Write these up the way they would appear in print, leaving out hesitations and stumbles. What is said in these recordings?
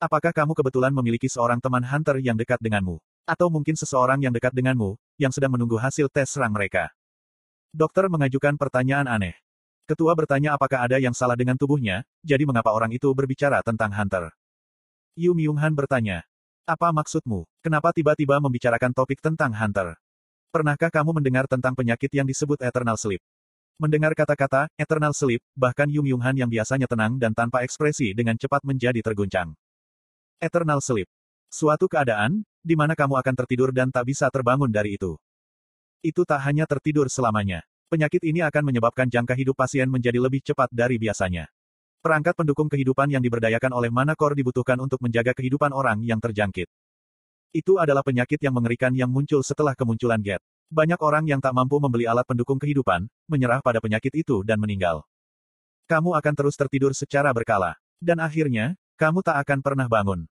Apakah kamu kebetulan memiliki seorang teman hunter yang dekat denganmu? Atau mungkin seseorang yang dekat denganmu, yang sedang menunggu hasil tes serang mereka? Dokter mengajukan pertanyaan aneh. Ketua bertanya apakah ada yang salah dengan tubuhnya, jadi mengapa orang itu berbicara tentang hunter? Yoo Myung-han bertanya. Apa maksudmu? Kenapa tiba-tiba membicarakan topik tentang hunter? Pernahkah kamu mendengar tentang penyakit yang disebut Eternal Sleep? Mendengar kata-kata, Eternal Sleep, bahkan Yoo Myung-han yang biasanya tenang dan tanpa ekspresi dengan cepat menjadi terguncang. Eternal Sleep. Suatu keadaan, di mana kamu akan tertidur dan tak bisa terbangun dari itu. Itu tak hanya tertidur selamanya. Penyakit ini akan menyebabkan jangka hidup pasien menjadi lebih cepat dari biasanya. Perangkat pendukung kehidupan yang diberdayakan oleh Manakor dibutuhkan untuk menjaga kehidupan orang yang terjangkit. Itu adalah penyakit yang mengerikan yang muncul setelah kemunculan Gate. Banyak orang yang tak mampu membeli alat pendukung kehidupan, menyerah pada penyakit itu dan meninggal. Kamu akan terus tertidur secara berkala. Dan akhirnya, kamu tak akan pernah bangun.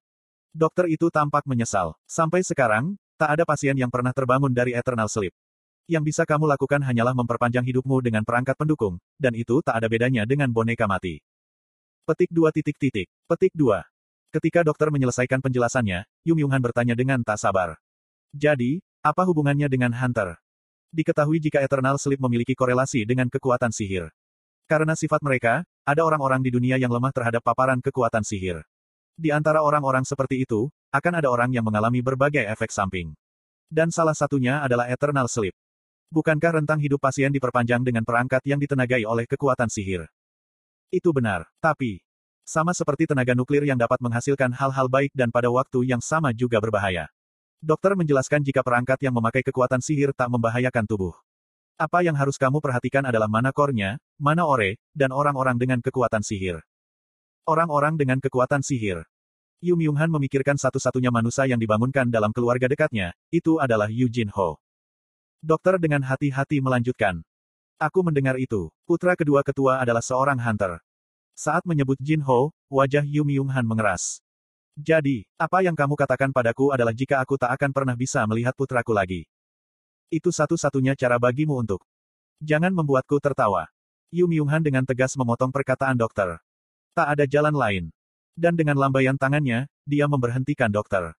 Dokter itu tampak menyesal. Sampai sekarang, tak ada pasien yang pernah terbangun dari Eternal Sleep. Yang bisa kamu lakukan hanyalah memperpanjang hidupmu dengan perangkat pendukung, dan itu tak ada bedanya dengan boneka mati. Petik 2. Ketika dokter menyelesaikan penjelasannya, Yoo Myung-han bertanya dengan tak sabar. Jadi, apa hubungannya dengan Hunter? Diketahui jika Eternal Sleep memiliki korelasi dengan kekuatan sihir. Karena sifat mereka, ada orang-orang di dunia yang lemah terhadap paparan kekuatan sihir. Di antara orang-orang seperti itu, akan ada orang yang mengalami berbagai efek samping. Dan salah satunya adalah Eternal Sleep. Bukankah rentang hidup pasien diperpanjang dengan perangkat yang ditenagai oleh kekuatan sihir? Itu benar, tapi sama seperti tenaga nuklir yang dapat menghasilkan hal-hal baik dan pada waktu yang sama juga berbahaya. Dokter menjelaskan jika perangkat yang memakai kekuatan sihir tak membahayakan tubuh. Apa yang harus kamu perhatikan adalah mana core-nya, mana ore, dan orang-orang dengan kekuatan sihir. Orang-orang dengan kekuatan sihir. Yoo Myung-han memikirkan satu-satunya manusia yang dibangunkan dalam keluarga dekatnya, itu adalah Yoo Jinho. Dokter dengan hati-hati melanjutkan. Aku mendengar itu. Putra kedua ketua adalah seorang hunter. Saat menyebut Jinho, wajah Yoo Myung-han mengeras. Jadi, apa yang kamu katakan padaku adalah jika aku tak akan pernah bisa melihat putraku lagi. Itu satu-satunya cara bagimu untuk. Jangan membuatku tertawa. Yoo Myung-han dengan tegas memotong perkataan dokter. Tak ada jalan lain. Dan dengan lambaian tangannya, dia memberhentikan dokter.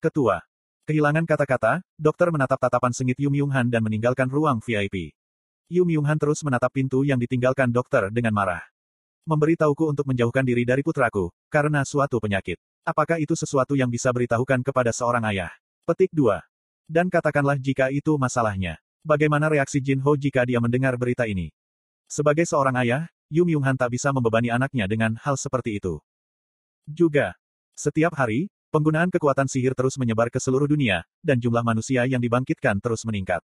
Ketua. Kehilangan kata-kata, dokter menatap tatapan sengit Yoo Myung-han dan meninggalkan ruang VIP. Yoo Myung-han terus menatap pintu yang ditinggalkan dokter dengan marah. Memberitahuku untuk menjauhkan diri dari putraku, karena suatu penyakit. Apakah itu sesuatu yang bisa beritahukan kepada seorang ayah? Petik 2. Dan katakanlah jika itu masalahnya. Bagaimana reaksi Jinho jika dia mendengar berita ini? Sebagai seorang ayah, Yoo Myung-han tak bisa membebani anaknya dengan hal seperti itu. Juga, setiap hari, penggunaan kekuatan sihir terus menyebar ke seluruh dunia, dan jumlah manusia yang dibangkitkan terus meningkat.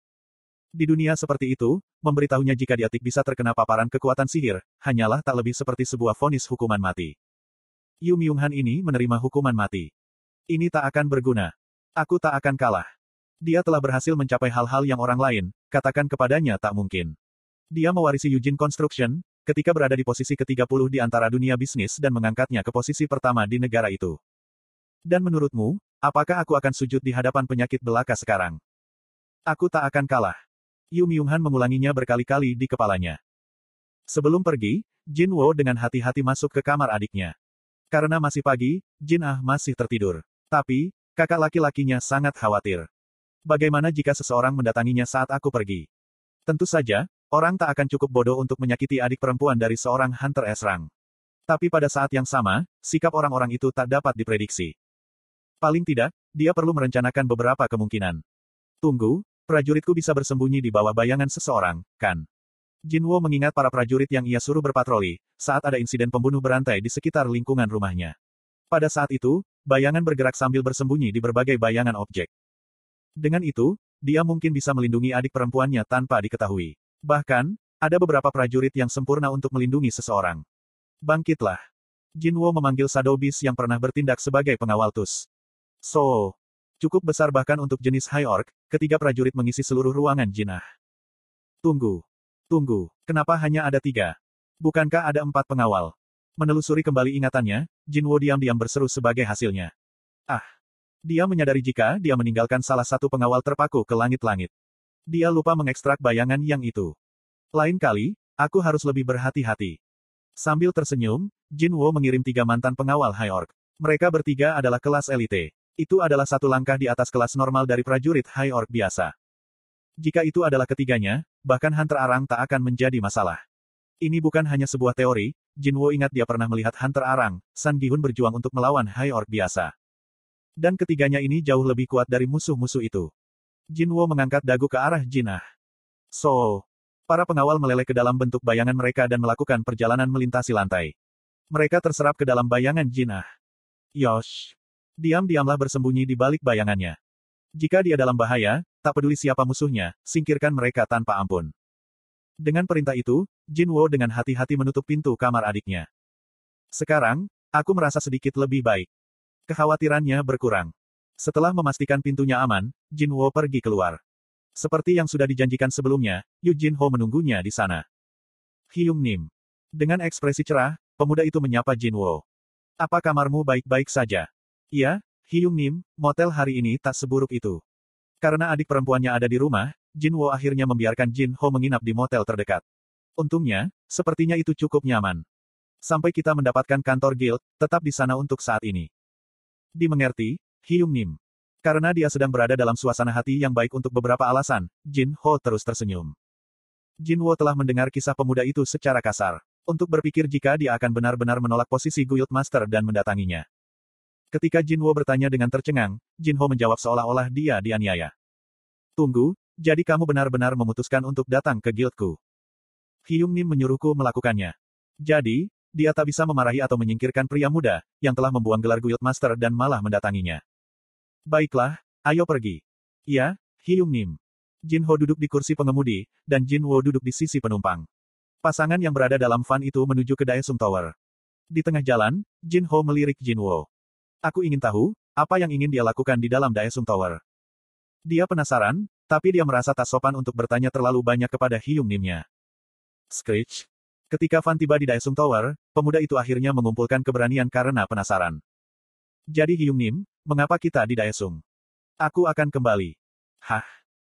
Di dunia seperti itu, memberitahunya jika diatik bisa terkena paparan kekuatan sihir, hanyalah tak lebih seperti sebuah vonis hukuman mati. Yoo Myung-han ini menerima hukuman mati. Ini tak akan berguna. Aku tak akan kalah. Dia telah berhasil mencapai hal-hal yang orang lain, katakan kepadanya tak mungkin. Dia mewarisi Yoojin Construction, ketika berada di posisi ke-30 di antara dunia bisnis dan mengangkatnya ke posisi pertama di negara itu. Dan menurutmu, apakah aku akan sujud di hadapan penyakit belaka sekarang? Aku tak akan kalah. Yoo Myung-han mengulanginya berkali-kali di kepalanya. Sebelum pergi, Jinwoo dengan hati-hati masuk ke kamar adiknya. Karena masih pagi, Jin Ah masih tertidur. Tapi, kakak laki-lakinya sangat khawatir. Bagaimana jika seseorang mendatanginya saat aku pergi? Tentu saja, orang tak akan cukup bodoh untuk menyakiti adik perempuan dari seorang hunter esrang. Tapi pada saat yang sama, sikap orang-orang itu tak dapat diprediksi. Paling tidak, dia perlu merencanakan beberapa kemungkinan. Tunggu, prajuritku bisa bersembunyi di bawah bayangan seseorang, kan? Jinwoo mengingat para prajurit yang ia suruh berpatroli, saat ada insiden pembunuh berantai di sekitar lingkungan rumahnya. Pada saat itu, bayangan bergerak sambil bersembunyi di berbagai bayangan objek. Dengan itu, dia mungkin bisa melindungi adik perempuannya tanpa diketahui. Bahkan, ada beberapa prajurit yang sempurna untuk melindungi seseorang. Bangkitlah. Jinwoo memanggil Sadobis yang pernah bertindak sebagai pengawal Tus. Cukup besar bahkan untuk jenis High Orc, ketiga prajurit mengisi seluruh ruangan Jinah. Tunggu, kenapa hanya ada 3? Bukankah ada 4 pengawal? Menelusuri kembali ingatannya, Jinwoo diam-diam berseru sebagai hasilnya. Dia menyadari jika dia meninggalkan salah satu pengawal terpaku ke langit-langit. Dia lupa mengekstrak bayangan yang itu. Lain kali, aku harus lebih berhati-hati. Sambil tersenyum, Jinwoo mengirim 3 mantan pengawal High Orc. Mereka bertiga adalah kelas elite. Itu adalah satu langkah di atas kelas normal dari prajurit High Orc biasa. Jika itu adalah ketiganya, bahkan Hunter Arang tak akan menjadi masalah. Ini bukan hanya sebuah teori, Jinwoo ingat dia pernah melihat Hunter Arang, San Gi Hun berjuang untuk melawan High Orc biasa. Dan ketiganya ini jauh lebih kuat dari musuh-musuh itu. Jinwoo mengangkat dagu ke arah Jinah. Para pengawal meleleh ke dalam bentuk bayangan mereka dan melakukan perjalanan melintasi lantai. Mereka terserap ke dalam bayangan Jinah. Yosh. Diam-diamlah bersembunyi di balik bayangannya. Jika dia dalam bahaya, tak peduli siapa musuhnya, singkirkan mereka tanpa ampun. Dengan perintah itu, Jinwoo dengan hati-hati menutup pintu kamar adiknya. Sekarang, aku merasa sedikit lebih baik. Kekhawatirannya berkurang. Setelah memastikan pintunya aman, Jinwoo pergi keluar. Seperti yang sudah dijanjikan sebelumnya, Yoo Jinho menunggunya di sana. Hyung Nim. Dengan ekspresi cerah, pemuda itu menyapa Jinwoo. Apa kamarmu baik-baik saja? Iya, Hyung Nim, motel hari ini tak seburuk itu. Karena adik perempuannya ada di rumah, Jinwoo akhirnya membiarkan Jinho menginap di motel terdekat. Untungnya, sepertinya itu cukup nyaman. Sampai kita mendapatkan kantor guild, tetap di sana untuk saat ini. Dimengerti, Hyung Nim. Karena dia sedang berada dalam suasana hati yang baik untuk beberapa alasan, Jinho terus tersenyum. Jinwoo telah mendengar kisah pemuda itu secara kasar. Untuk berpikir jika dia akan benar-benar menolak posisi Guildmaster dan mendatanginya. Ketika Jinwoo bertanya dengan tercengang, Jinho menjawab seolah-olah dia dianiaya. Tunggu, jadi kamu benar-benar memutuskan untuk datang ke guildku. Hyung Nim menyuruhku melakukannya. Jadi, dia tak bisa memarahi atau menyingkirkan pria muda, yang telah membuang gelar Guildmaster dan malah mendatanginya. Baiklah, ayo pergi. Ya, Hyung Nim. Jinho duduk di kursi pengemudi, dan Jinwoo duduk di sisi penumpang. Pasangan yang berada dalam van itu menuju ke Daesung Tower. Di tengah jalan, Jinho melirik Jinwoo. Aku ingin tahu, apa yang ingin dia lakukan di dalam Daesung Tower. Dia penasaran, tapi dia merasa tak sopan untuk bertanya terlalu banyak kepada Hyung Nimnya. Screech. Ketika Van tiba di Daesung Tower, pemuda itu akhirnya mengumpulkan keberanian karena penasaran. Jadi Hyung Nim, mengapa kita di Daesung? Aku akan kembali. Hah?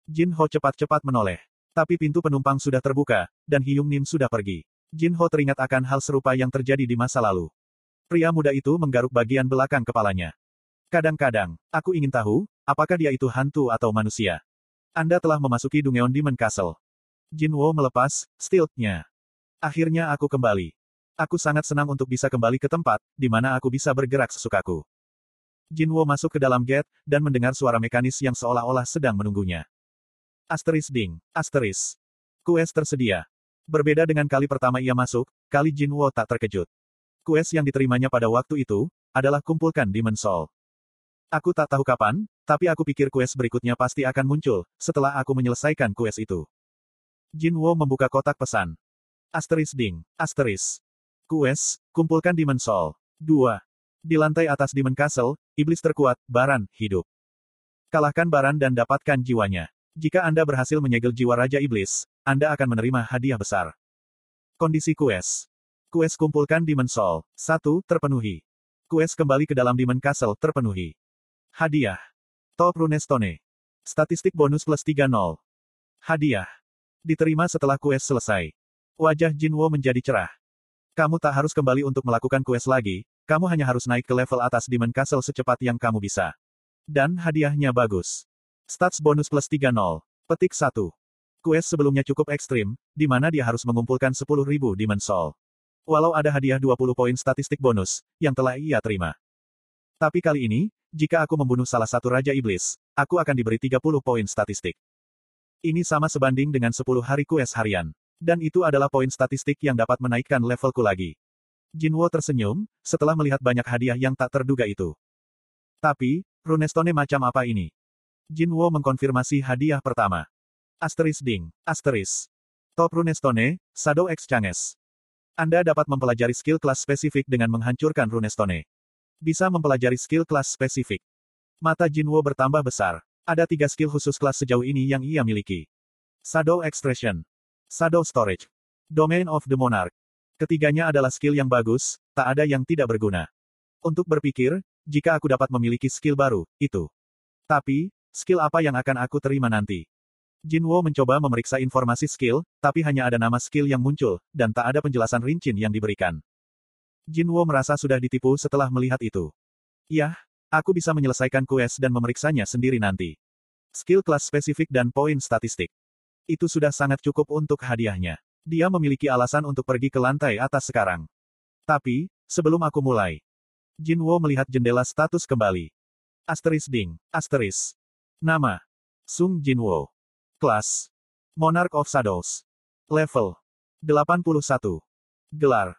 Jinho cepat-cepat menoleh. Tapi pintu penumpang sudah terbuka, dan Hyung Nim sudah pergi. Jinho teringat akan hal serupa yang terjadi di masa lalu. Pria muda itu menggaruk bagian belakang kepalanya. Kadang-kadang, aku ingin tahu, apakah dia itu hantu atau manusia. Anda telah memasuki Dungeon Demon Castle. Jinwoo melepas stiltnya. Akhirnya aku kembali. Aku sangat senang untuk bisa kembali ke tempat, di mana aku bisa bergerak sesukaku. Jinwoo masuk ke dalam gate, dan mendengar suara mekanis yang seolah-olah sedang menunggunya. Asteris ding, asteris. Kues tersedia. Berbeda dengan kali pertama ia masuk, kali Jinwoo tak terkejut. Kues yang diterimanya pada waktu itu, adalah kumpulkan Demon Soul. Aku tak tahu kapan, tapi aku pikir kues berikutnya pasti akan muncul, setelah aku menyelesaikan kues itu. Jinwoo membuka kotak pesan. Asteris ding, asteris. Kues, kumpulkan Demon Soul. 2. Di lantai atas Demon Castle, iblis terkuat, Baran, hidup. Kalahkan Baran dan dapatkan jiwanya. Jika Anda berhasil menyegel jiwa Raja Iblis, Anda akan menerima hadiah besar. Kondisi kues. Kues kumpulkan Demon Soul. 1. Terpenuhi. Kues kembali ke dalam Demon Castle terpenuhi. Hadiah. Top Runestone. Statistik bonus plus 30. Hadiah. Diterima setelah kues selesai. Wajah Jinwoo menjadi cerah. Kamu tak harus kembali untuk melakukan kues lagi, kamu hanya harus naik ke level atas Demon Castle secepat yang kamu bisa. Dan hadiahnya bagus. Stats bonus plus 30. Petik 1. Kues sebelumnya cukup ekstrim, di mana dia harus mengumpulkan 10.000 Demon Soul. Walau ada hadiah 20 poin statistik bonus, yang telah ia terima. Tapi kali ini, jika aku membunuh salah satu Raja Iblis, aku akan diberi 30 poin statistik. Ini sama sebanding dengan 10 hari kues harian. Dan itu adalah poin statistik yang dapat menaikkan levelku lagi. Jinwoo tersenyum, setelah melihat banyak hadiah yang tak terduga itu. Tapi, runestone macam apa ini? Jinwoo mengkonfirmasi hadiah pertama. Asteris ding, asteris. Top runestone, Shadow Exchanges. Anda dapat mempelajari skill kelas spesifik dengan menghancurkan runestone. Bisa mempelajari skill kelas spesifik. Mata Jinwoo bertambah besar. Ada 3 skill khusus kelas sejauh ini yang ia miliki. Shadow Expression. Shadow Storage. Domain of the Monarch. Ketiganya adalah skill yang bagus, tak ada yang tidak berguna. Untuk berpikir, jika aku dapat memiliki skill baru, itu. Tapi, skill apa yang akan aku terima nanti? Jinwoo mencoba memeriksa informasi skill, tapi hanya ada nama skill yang muncul, dan tak ada penjelasan rincian yang diberikan. Jinwoo merasa sudah ditipu setelah melihat itu. Yah, aku bisa menyelesaikan kues dan memeriksanya sendiri nanti. Skill kelas spesifik dan poin statistik. Itu sudah sangat cukup untuk hadiahnya. Dia memiliki alasan untuk pergi ke lantai atas sekarang. Tapi, sebelum aku mulai, Jinwoo melihat jendela status kembali. Asteris ding, asteris. Nama, Sung Jinwoo. Kelas, Monarch of Shadows. Level, 81. Gelar,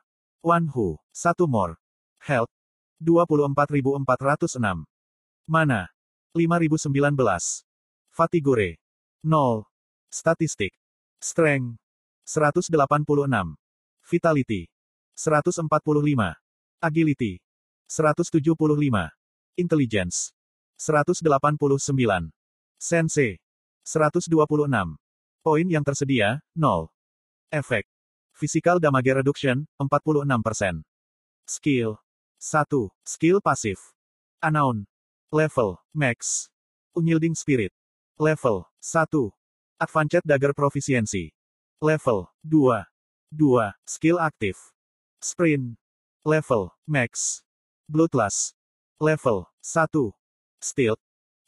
Wan Hu, 1 more. Health, 24.406. Mana, 5.019. Fatigure, 0. Statistik, Strength, 186. Vitality, 145. Agility, 175. Intelligence, 189. Sense, 126. Poin yang tersedia, 0. Efek, Physical Damage Reduction, 46%. Skill, 1. Skill pasif. Unknown. Level, Max. Unyielding Spirit. Level, 1. Advanced Dagger Proficiency. Level, 2. 2. Skill aktif. Sprint. Level, Max. Bloodlust. Level, 1. Stealth.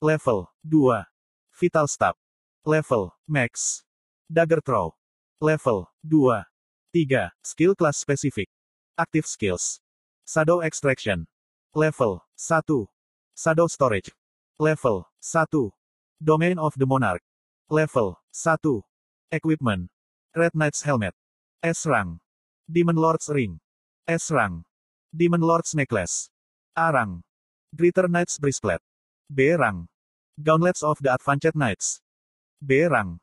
Level, 2. Vital Stab. Level, Max. Dagger Throw. Level, 2. 3. Skill Class Spesifik. Active Skills. Shadow Extraction. Level, 1. Shadow Storage. Level, 1. Domain of the Monarch. Level, 1. Equipment. Red Knight's Helmet. S-Rank. Demon Lord's Ring. S-Rank. Demon Lord's Necklace. A-Rank. Greater Knight's Bracelet. B-Rank. Gauntlets of the Advanced Knights. B-Rank.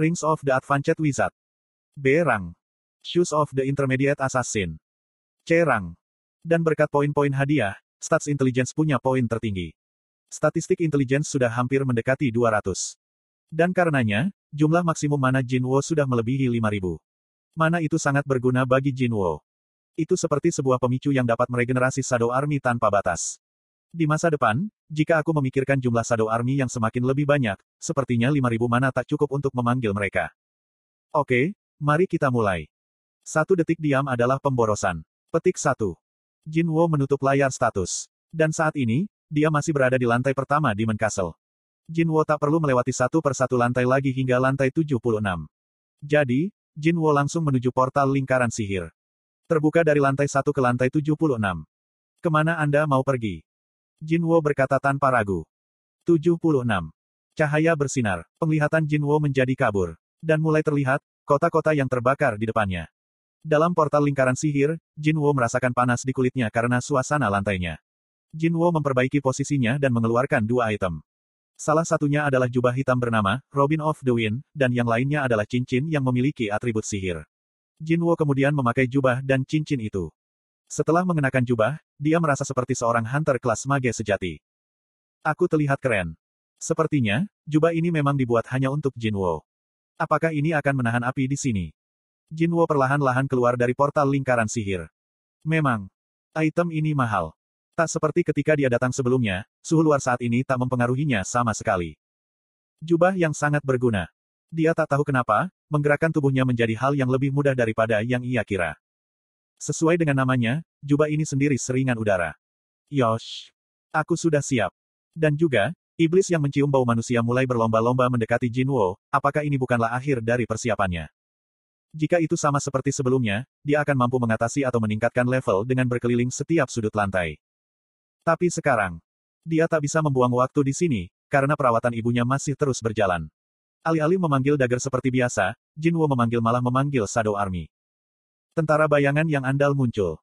Rings of the Advanced Wizard. B-Rank. Shoes of the Intermediate Assassin. C-Rank. Dan berkat poin-poin hadiah, stats intelligence punya poin tertinggi. Statistik intelligence sudah hampir mendekati 200. Dan karenanya, jumlah maksimum mana Jinwoo sudah melebihi 5.000. Mana itu sangat berguna bagi Jinwoo. Itu seperti sebuah pemicu yang dapat meregenerasi Shadow Army tanpa batas. Di masa depan, jika aku memikirkan jumlah Shadow Army yang semakin lebih banyak, sepertinya 5.000 mana tak cukup untuk memanggil mereka. Oke, mari kita mulai. 1 detik diam adalah pemborosan. Petik 1. Jinwoo menutup layar status. Dan saat ini, dia masih berada di lantai pertama Demon Castle. Jinwoo tak perlu melewati satu persatu lantai lagi hingga lantai 76. Jadi, Jinwoo langsung menuju portal lingkaran sihir. Terbuka dari lantai 1 ke lantai 76. Kemana Anda mau pergi? Jinwoo berkata tanpa ragu. 76. Cahaya bersinar. Penglihatan Jinwoo menjadi kabur. Dan mulai terlihat, kota-kota yang terbakar di depannya. Dalam portal lingkaran sihir, Jinwoo merasakan panas di kulitnya karena suasana lantainya. Jinwoo memperbaiki posisinya dan mengeluarkan 2 item. Salah satunya adalah jubah hitam bernama Robin of the Wind, dan yang lainnya adalah cincin yang memiliki atribut sihir. Jinwoo kemudian memakai jubah dan cincin itu. Setelah mengenakan jubah, dia merasa seperti seorang hunter kelas mage sejati. Aku terlihat keren. Sepertinya, jubah ini memang dibuat hanya untuk Jinwoo. Apakah ini akan menahan api di sini? Jinwoo perlahan-lahan keluar dari portal lingkaran sihir. Memang, item ini mahal. Tak seperti ketika dia datang sebelumnya, suhu luar saat ini tak mempengaruhinya sama sekali. Jubah yang sangat berguna. Dia tak tahu kenapa, menggerakkan tubuhnya menjadi hal yang lebih mudah daripada yang ia kira. Sesuai dengan namanya, jubah ini sendiri seringan udara. Yosh! Aku sudah siap. Dan juga, iblis yang mencium bau manusia mulai berlomba-lomba mendekati Jinwoo, apakah ini bukanlah akhir dari persiapannya? Jika itu sama seperti sebelumnya, dia akan mampu mengatasi atau meningkatkan level dengan berkeliling setiap sudut lantai. Tapi sekarang, dia tak bisa membuang waktu di sini, karena perawatan ibunya masih terus berjalan. Alih-alih memanggil dagger seperti biasa, Jinwoo malah memanggil Shadow Army. Tentara bayangan yang andal muncul.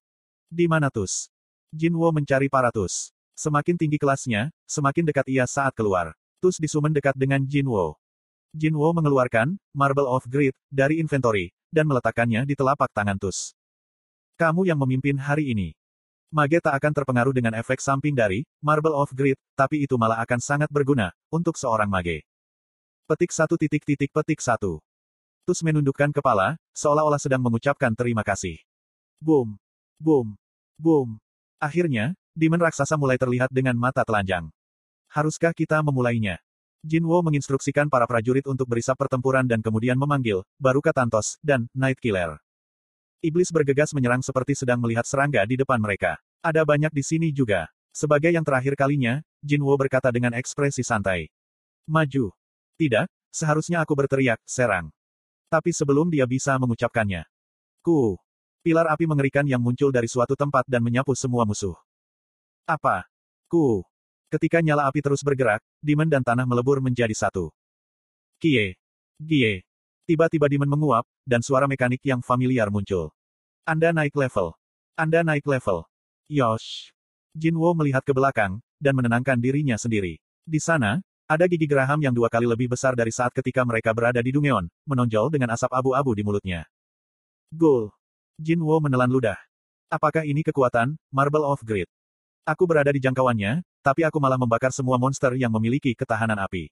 Di mana Tus? Jinwoo mencari para Tus. Semakin tinggi kelasnya, semakin dekat ia saat keluar. Tus disummon dekat dengan Jinwoo. Jinwoo mengeluarkan Marble of Grid dari inventory, dan meletakkannya di telapak tangan Tus. Kamu yang memimpin hari ini. Mage tak akan terpengaruh dengan efek samping dari Marble of Grid, tapi itu malah akan sangat berguna untuk seorang mage. Petik 1. Tus menundukkan kepala, seolah-olah sedang mengucapkan terima kasih. Boom. Boom. Boom. Akhirnya, demon raksasa mulai terlihat dengan mata telanjang. Haruskah kita memulainya? Jinwoo menginstruksikan para prajurit untuk berisap pertempuran dan kemudian memanggil Baruka Tantos dan Knight Killer. Iblis bergegas menyerang seperti sedang melihat serangga di depan mereka. Ada banyak di sini juga. Sebagai yang terakhir kalinya, Jinwoo berkata dengan ekspresi santai. Maju. Tidak, seharusnya aku berteriak, serang. Tapi sebelum dia bisa mengucapkannya. Ku. Pilar api mengerikan yang muncul dari suatu tempat dan menyapu semua musuh. Apa? Ku. Ketika nyala api terus bergerak, Demon dan tanah melebur menjadi satu. Kie. Gie. Tiba-tiba Demon menguap, dan suara mekanik yang familiar muncul. Anda naik level. Anda naik level. Yosh. Jinwoo melihat ke belakang, dan menenangkan dirinya sendiri. Di sana, ada gigi geraham yang 2 kali lebih besar dari saat ketika mereka berada di Dungeon, menonjol dengan asap abu-abu di mulutnya. Gol. Jinwoo menelan ludah. Apakah ini kekuatan, Marble of Grid? Aku berada di jangkauannya, tapi aku malah membakar semua monster yang memiliki ketahanan api.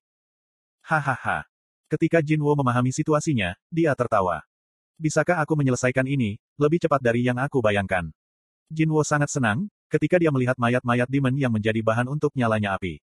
Hahaha. Ketika Jinwoo memahami situasinya, dia tertawa. Bisakah aku menyelesaikan ini, lebih cepat dari yang aku bayangkan? Jinwoo sangat senang, ketika dia melihat mayat-mayat Demon yang menjadi bahan untuk nyalanya api.